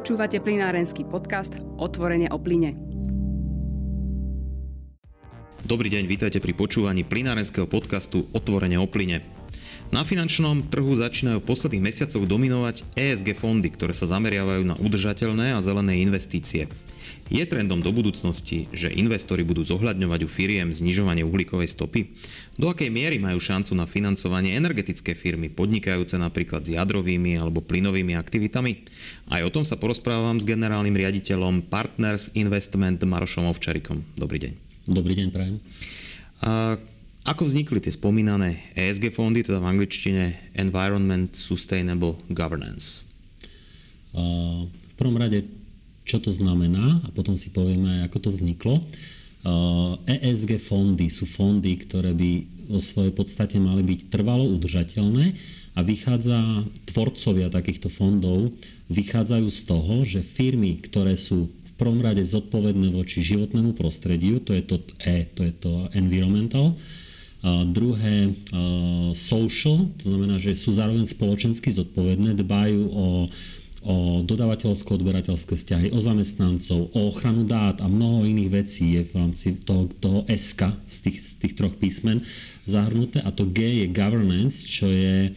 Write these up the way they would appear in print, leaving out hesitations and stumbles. Počúvate plynárenský podcast Otvorene o plyne. Dobrý deň, vítajte pri počúvaní plynárenského podcastu Otvorene o plyne. Na finančnom trhu začínajú v posledných mesiacoch dominovať ESG fondy, ktoré sa zameriavajú na udržateľné a zelené investície. Je trendom do budúcnosti, že investori budú zohľadňovať u firiem znižovanie uhlíkovej stopy? Do akej miery majú šancu na financovanie energetické firmy, podnikajúce napríklad s jadrovými alebo plynovými aktivitami? Aj o tom sa porozprávam s generálnym riaditeľom Partners Investment Marošom Ovčarikom. Dobrý deň. Dobrý deň, prajem. Ako vznikli tie spomínané ESG fondy, teda v angličtine Environment Sustainable Governance? V prvom rade, čo to znamená, a potom si povieme, ako to vzniklo. ESG fondy sú fondy, ktoré by o svojej podstate mali byť trvalo udržateľné a tvorcovia takýchto fondov vychádzajú z toho, že firmy, ktoré sú v prvom rade zodpovedné voči životnému prostrediu, to je to E, to je to environmental. A druhé, social, to znamená, že sú zároveň spoločensky zodpovedné, dbajú o dodávateľsko-odberateľské vzťahy, o zamestnancov, o ochranu dát a mnoho iných vecí je v rámci toho S-ka z tých troch písmen zahrnuté. A to G je governance, čo je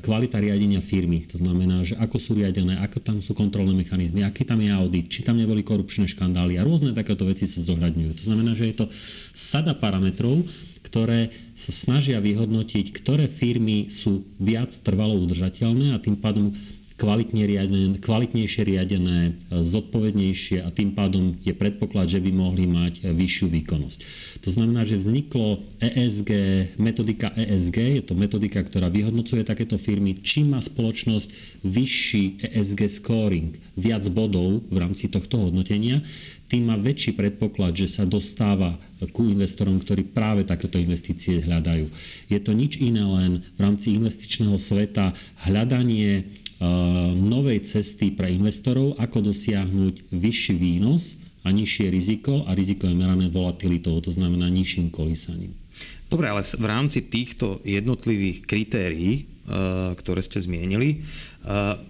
kvalita riadenia firmy. To znamená, že ako sú riadené, ako tam sú kontrolné mechanizmy, aký tam je audit, či tam neboli korupčné škandály a rôzne takéto veci sa zohľadňujú. To znamená, že je to sada parametrov, ktoré sa snažia vyhodnotiť, ktoré firmy sú viac trvalo udržateľné a tým pádom kvalitnejšie riadené, zodpovednejšie a tým pádom je predpoklad, že by mohli mať vyššiu výkonnosť. To znamená, že vzniklo ESG, metodika ESG, je to metodika, ktorá vyhodnocuje takéto firmy, či má spoločnosť vyšší ESG scoring, viac bodov v rámci tohto hodnotenia, tým má väčší predpoklad, že sa dostáva ku investorom, ktorí práve takéto investície hľadajú. Je to nič iné, len v rámci investičného sveta hľadanie novej cesty pre investorov, ako dosiahnuť vyšší výnos a nižšie riziko, a riziko je merané volatilitou, to znamená nižším kolísaním. Dobre, ale v rámci týchto jednotlivých kritérií, ktoré ste zmienili,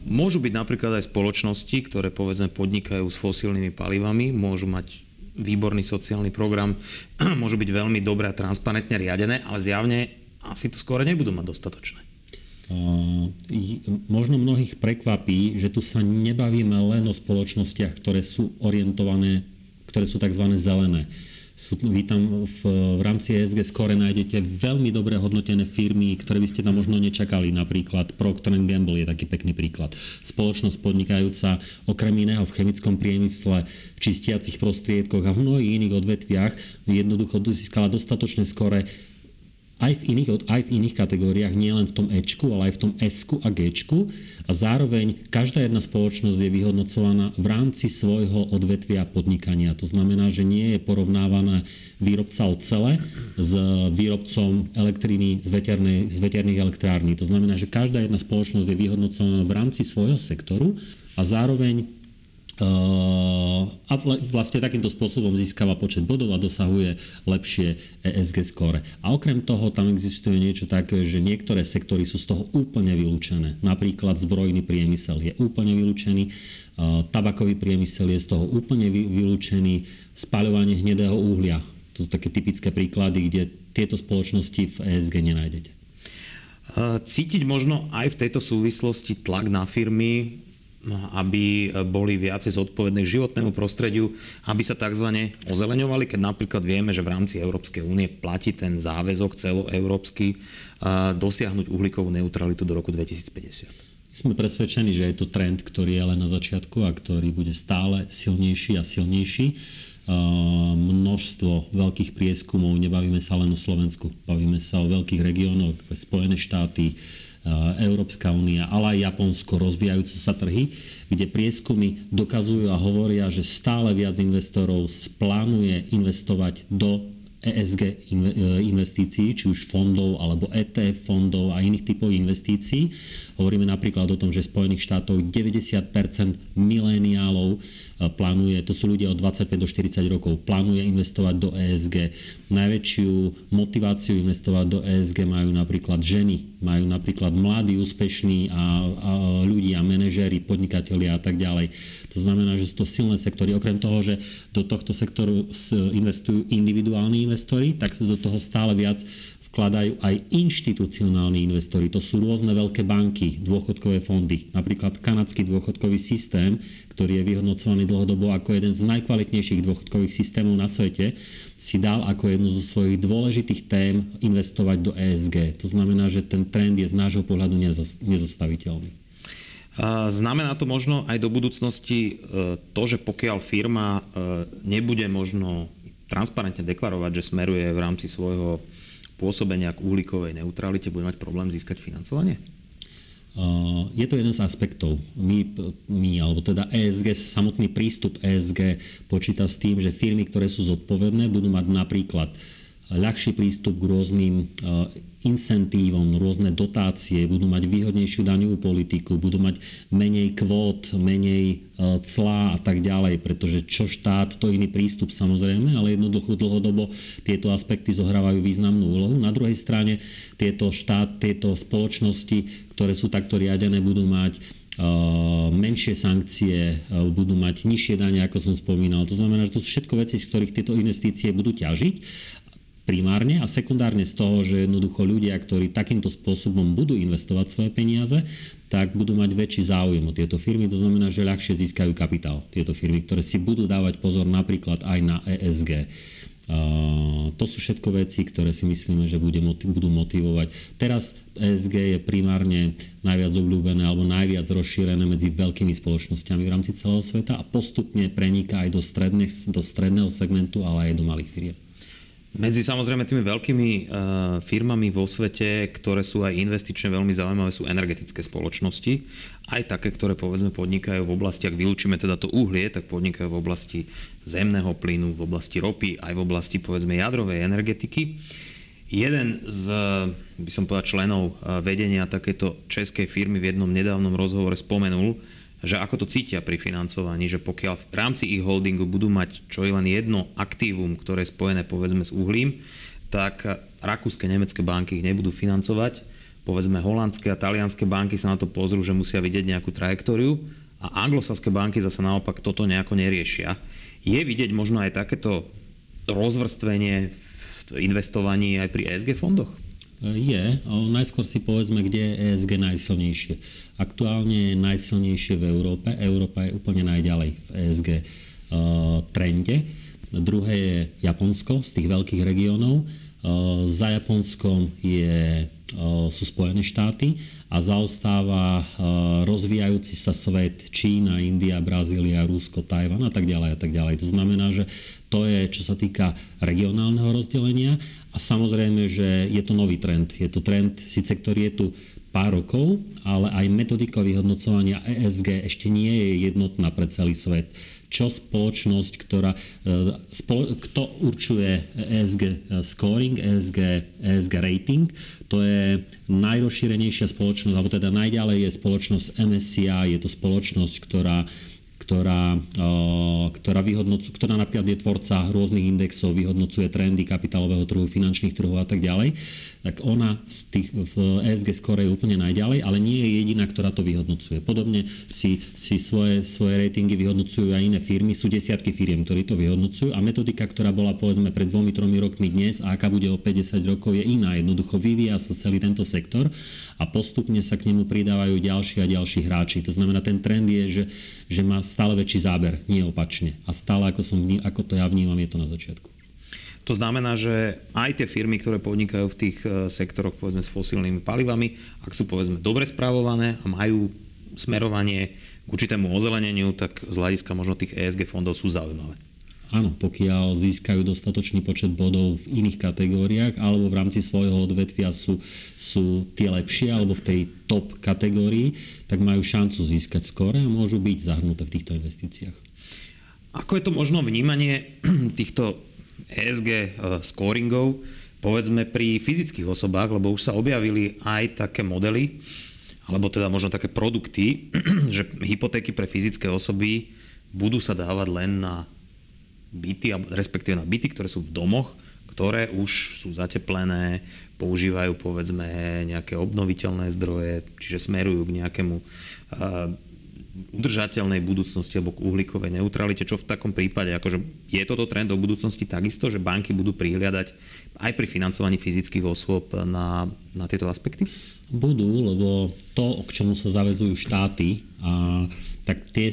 môžu byť napríklad aj spoločnosti, ktoré povedzme podnikajú s fosílnymi palivami, môžu mať výborný sociálny program, môžu byť veľmi dobre a transparentne riadené, ale zjavne asi to skôr nebudú mať dostatočné. Možno mnohých prekvapí, že tu sa nebavíme len o spoločnostiach, ktoré sú orientované, ktoré sú tzv. Zelené. Vy tam v rámci ESG skore nájdete veľmi dobre hodnotené firmy, ktoré by ste tam možno nečakali. Napríklad Procter & Gamble je taký pekný príklad. Spoločnosť podnikajúca okrem iného v chemickom priemysle, v čistiacich prostriedkoch a v mnohých iných odvetviach jednoducho získala dostatočné skore aj v iných kategóriách, nie len v tom Ečku, ale aj v tom Sku a Gčku. A zároveň každá jedna spoločnosť je vyhodnocovaná v rámci svojho odvetvia podnikania. To znamená, že nie je porovnávaná výrobca ocele s výrobcom elektriny z veterných elektrární. To znamená, že každá jedna spoločnosť je vyhodnocovaná v rámci svojho sektoru a zároveň a vlastne takýmto spôsobom získava počet bodov a dosahuje lepšie ESG score. A okrem toho tam existuje niečo také, že niektoré sektory sú z toho úplne vylúčené. Napríklad zbrojný priemysel je úplne vylúčený, tabakový priemysel je z toho úplne vylúčený, spaľovanie hnedého uhlia. To sú také typické príklady, kde tieto spoločnosti v ESG nenájdete. Cítiť možno aj v tejto súvislosti tlak na firmy, aby boli viacej zodpovedné k životnému prostrediu, aby sa tzv. Ozeleňovali, keď napríklad vieme, že v rámci Európskej únie platí ten záväzok celoeurópsky dosiahnuť uhlíkovú neutralitu do roku 2050. Sme presvedčení, že je to trend, ktorý je len na začiatku a ktorý bude stále silnejší a silnejší. Množstvo veľkých prieskumov, nebavíme sa len o Slovensku, bavíme sa o veľkých regiónoch, Spojené štáty, Európska únia, ale aj Japonsko, rozvíjajúce sa trhy, kde prieskumy dokazujú a hovoria, že stále viac investorov plánuje investovať do ESG investícií, či už fondov alebo ETF fondov a iných typov investícií. Hovoríme napríklad o tom, že v Spojených štátoch 90% mileniálov plánuje, to sú ľudia od 25 do 40 rokov, plánuje investovať do ESG. Najväčšiu motiváciu investovať do ESG majú napríklad ženy, majú napríklad mladí, úspešní a ľudia, manažéri, podnikatelia a tak ďalej. To znamená, že sú to silné sektory. Okrem toho, že do tohto sektoru investujú individuálni investori, tak sa do toho stále viac vkladajú aj inštitucionálni investori. To sú rôzne veľké banky, dôchodkové fondy. Napríklad kanadský dôchodkový systém, ktorý je vyhodnocovaný dlhodobo ako jeden z najkvalitnejších dôchodkových systémov na svete, si dal ako jednu zo svojich dôležitých tém investovať do ESG. To znamená, že ten trend je z nášho pohľadu nezastaviteľný. Znamená to možno aj do budúcnosti to, že pokiaľ firma nebude možno transparentne deklarovať, že smeruje v rámci svojho pôsobenia k uhlíkovej neutralite, bude mať problém získať financovanie? Je to jeden z aspektov. Alebo teda ESG, samotný prístup ESG počíta s tým, že firmy, ktoré sú zodpovedné, budú mať napríklad ľahší prístup k rôznym incentívom, rôzne dotácie, budú mať výhodnejšiu daňovú politiku, budú mať menej kvót, menej clá a tak ďalej, pretože čo štát, to iný prístup samozrejme, ale jednoducho dlhodobo tieto aspekty zohrávajú významnú úlohu. Na druhej strane tieto spoločnosti, ktoré sú takto riadené, budú mať menšie sankcie, budú mať nižšie dane, ako som spomínal. To znamená, že to sú všetko veci, z ktorých tieto investície budú ťažiť. Primárne a sekundárne z toho, že jednoducho ľudia, ktorí takýmto spôsobom budú investovať svoje peniaze, tak budú mať väčší záujem o tieto firmy. To znamená, že ľahšie získajú kapitál tieto firmy, ktoré si budú dávať pozor napríklad aj na ESG. To sú všetko veci, ktoré si myslíme, že budú motivovať. Teraz ESG je primárne najviac obľúbené alebo najviac rozšírené medzi veľkými spoločnosťami v rámci celého sveta a postupne preniká aj do stredného segmentu, ale aj do malých firiem. Medzi samozrejme tými veľkými firmami vo svete, ktoré sú aj investične veľmi zaujímavé, sú energetické spoločnosti. Aj také, ktoré povedzme podnikajú v oblasti, ak vylúčime teda to uhlie, tak podnikajú v oblasti zemného plynu, v oblasti ropy, aj v oblasti povedzme jadrovej energetiky. Jeden z, by som povedal, členov vedenia takéto českej firmy v jednom nedávnom rozhovore spomenul, že ako to cítia pri financovaní, že pokiaľ v rámci ich holdingu budú mať čo je len jedno aktívum, ktoré je spojené povedzme s uhlím, tak rakúske, nemecké banky ich nebudú financovať. Povedzme holandské a talianske banky sa na to pozrú, že musia vidieť nejakú trajektóriu a anglosaské banky zase naopak toto nejako neriešia. Je vidieť možno aj takéto rozvrstvenie v investovaní aj pri ESG fondoch? Je. Najskôr si povedzme, kde je ESG najsilnejšie. Aktuálne je najsilnejšie v Európe. Európa je úplne najďalej v ESG trende. Druhé je Japonsko z tých veľkých regiónov. Za Japonskom sú Spojené štáty a zaostáva rozvíjajúci sa svet Čína, India, Brazília, Rusko, Tajvan a tak ďalej a tak ďalej. To znamená, že to je, čo sa týka regionálneho rozdelenia. A samozrejme, že je to nový trend. Je to trend, síce ktorý je tu pár rokov, ale aj metodika vyhodnocovania ESG ešte nie je jednotná pre celý svet. Čo spoločnosť, kto určuje ESG scoring, ESG rating, to je najrozšírenejšia spoločnosť, alebo teda najďalej je spoločnosť MSCI, je to spoločnosť, ktorá napríklad je tvorca rôznych indexov, vyhodnocuje trendy kapitálového trhu, finančných trhov a tak ďalej, tak ona v ESG skore je úplne najďalej, ale nie je jediná, ktorá to vyhodnocuje. Podobne si svoje ratingy vyhodnocujú aj iné firmy, sú desiatky firiem, ktorí to vyhodnocujú a metodika, ktorá bola povedzme pred 2-3 rokmi dnes a aká bude o 50 rokov je iná. Jednoducho vyvíja sa celý tento sektor a postupne sa k nemu pridávajú ďalší a ďalší hráči. To znamená, ten trend je, že má stále väčší záber, nie opačne. A stále, ako to ja vnímam, je to na začiatku. To znamená, že aj tie firmy, ktoré podnikajú v tých sektoroch, povedzme, s fosílnymi palivami, ak sú, povedzme, dobre spravované a majú smerovanie k určitému ozeleneniu, tak z hľadiska možno tých ESG fondov sú zaujímavé. Áno, pokiaľ získajú dostatočný počet bodov v iných kategóriách alebo v rámci svojho odvetvia sú tie lepšie alebo v tej top kategórii, tak majú šancu získať skóre a môžu byť zahrnuté v týchto investíciách. Ako je to možno vnímanie týchto ESG scoringov, povedzme pri fyzických osobách, lebo už sa objavili aj také modely, alebo teda možno také produkty, že hypotéky pre fyzické osoby budú sa dávať len na byty, respektíve na byty, ktoré sú v domoch, ktoré už sú zateplené, používajú povedzme nejaké obnoviteľné zdroje, čiže smerujú k nejakému udržateľnej budúcnosti alebo k uhlíkovej neutralite, čo v takom prípade, akože je toto trend do budúcnosti takisto, že banky budú prihliadať aj pri financovaní fyzických osôb na tieto aspekty? Budú, lebo to, k čomu sa zaväzujú štáty, tak tie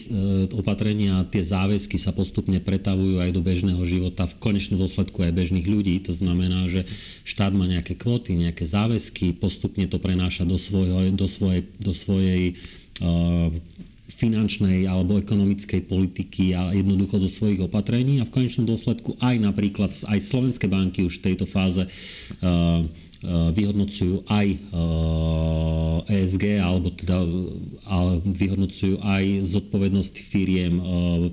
opatrenia, tie záväzky sa postupne pretavujú aj do bežného života, v konečnom dôsledku aj bežných ľudí. To znamená, že štát má nejaké kvóty, nejaké záväzky, postupne to prenáša do svojej finančnej alebo ekonomickej politiky a jednoducho do svojich opatrení a v konečnom dôsledku aj napríklad aj slovenské banky už v tejto fáze vyhodnocujú aj ESG alebo teda vyhodnocujú aj zodpovednosť firiem,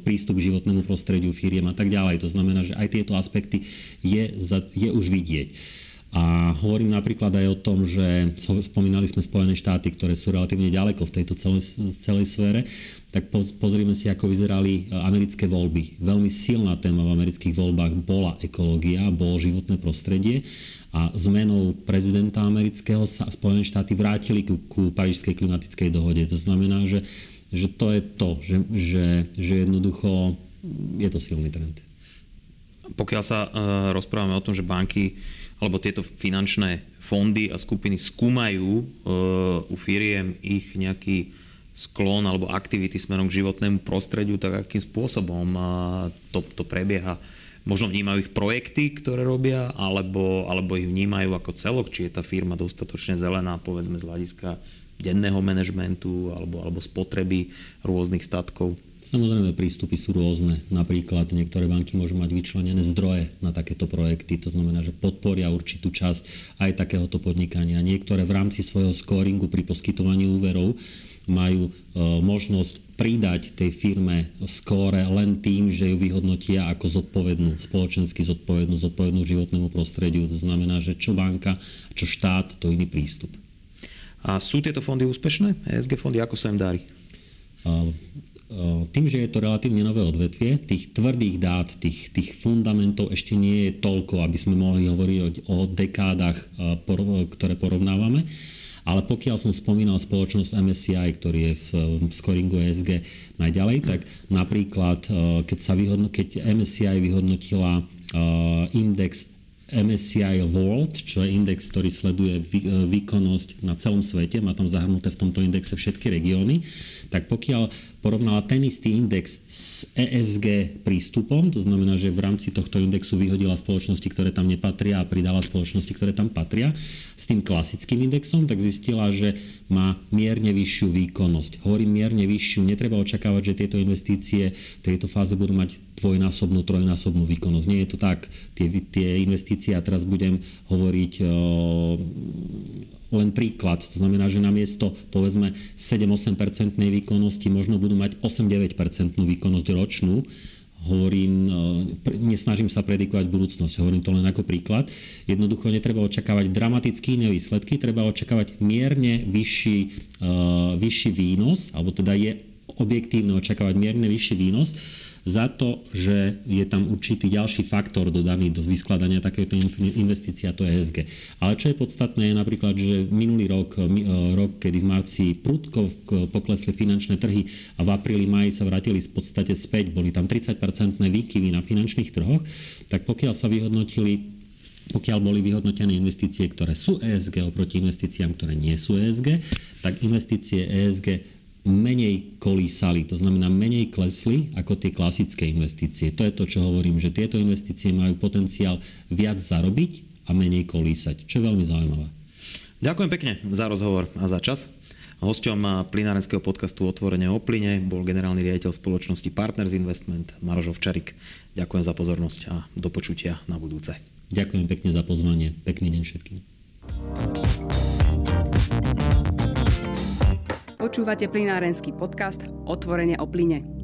prístup k životnému prostrediu firiem a tak ďalej. To znamená, že aj tieto aspekty je už vidieť. A hovorím napríklad aj o tom, že spomínali sme Spojené štáty, ktoré sú relatívne ďaleko v tejto celej sfére, tak pozrime si, ako vyzerali americké voľby. Veľmi silná téma v amerických voľbách bola ekológia, bolo životné prostredie a zmenou prezidenta amerického sa Spojené štáty vrátili ku Parížskej klimatickej dohode. To znamená, že to je to, že jednoducho je to silný trend. Pokiaľ sa rozprávame o tom, že banky alebo tieto finančné fondy a skupiny skúmajú u firiem ich nejaký sklon alebo aktivity smerom k životnému prostrediu, tak akým spôsobom to prebieha? Možno vnímajú ich projekty, ktoré robia, alebo ich vnímajú ako celok, či je tá firma dostatočne zelená, povedzme z hľadiska denného manažmentu alebo spotreby rôznych statkov. Samozrejme, prístupy sú rôzne. Napríklad niektoré banky môžu mať vyčlenené zdroje na takéto projekty. To znamená, že podporia určitú časť aj takéhoto podnikania. Niektoré v rámci svojho scoringu pri poskytovaní úverov majú možnosť pridať tej firme skóre len tým, že ju vyhodnotia ako zodpovednú, spoločensky zodpovednú životnému prostrediu. To znamená, že čo banka, čo štát, to iný prístup. A sú tieto fondy úspešné? ESG fondy, ako sa im darí? Tým, že je to relatívne nové odvetvie, tých tvrdých dát, tých fundamentov ešte nie je toľko, aby sme mohli hovoriť o dekádach, ktoré porovnávame. Ale pokiaľ som spomínal spoločnosť MSCI, ktorý je v scoringu ESG najďalej, tak napríklad, keď MSCI vyhodnotila index MSCI World, čo je index, ktorý sleduje výkonnosť na celom svete, má tam zahrnuté v tomto indexe všetky regióny, tak pokiaľ porovnala ten istý index s ESG prístupom, to znamená, že v rámci tohto indexu vyhodila spoločnosti, ktoré tam nepatria a pridala spoločnosti, ktoré tam patria, s tým klasickým indexom, tak zistila, že má mierne vyššiu výkonnosť. Hovorím mierne vyššiu, netreba očakávať, že tieto investície v tejto fáze budú mať dvojnásobnú, trojnásobnú výkonnosť. Nie je to tak. Tie investície, a teraz budem hovoriť len príklad, to znamená, že namiesto povedzme 7-8% výkonnosti možno budú mať 8-9% výkonnosť ročnú. Hovorím, nesnažím sa predikovať budúcnosť, hovorím to len ako príklad. Jednoducho netreba očakávať dramaticky iné výsledky, treba očakávať mierne vyšší výnos, alebo teda je objektívne očakávať mierne vyšší výnos, za to, že je tam určitý ďalší faktor dodaný do vyskladania takéto investície, a to je ESG. Ale čo je podstatné, je napríklad, že minulý rok, kedy v marci prudko poklesli finančné trhy a v apríli, máji sa vrátili v podstate späť, boli tam 30% výkyvy na finančných trhoch, tak pokiaľ boli vyhodnotené investície, ktoré sú ESG oproti investíciám, ktoré nie sú ESG, tak investície ESG menej kolísali, to znamená menej klesli ako tie klasické investície. To je to, čo hovorím, že tieto investície majú potenciál viac zarobiť a menej kolísať, čo je veľmi zaujímavé. Ďakujem pekne za rozhovor a za čas. Hosťom plynárenského podcastu Otvorene o plyne bol generálny riaditeľ spoločnosti Partners Investment Maroš Ovčarik. Ďakujem za pozornosť a do počutia na budúce. Ďakujem pekne za pozvanie. Pekný deň všetkým. Počúvate plynárenský podcast Otvorene o plyne.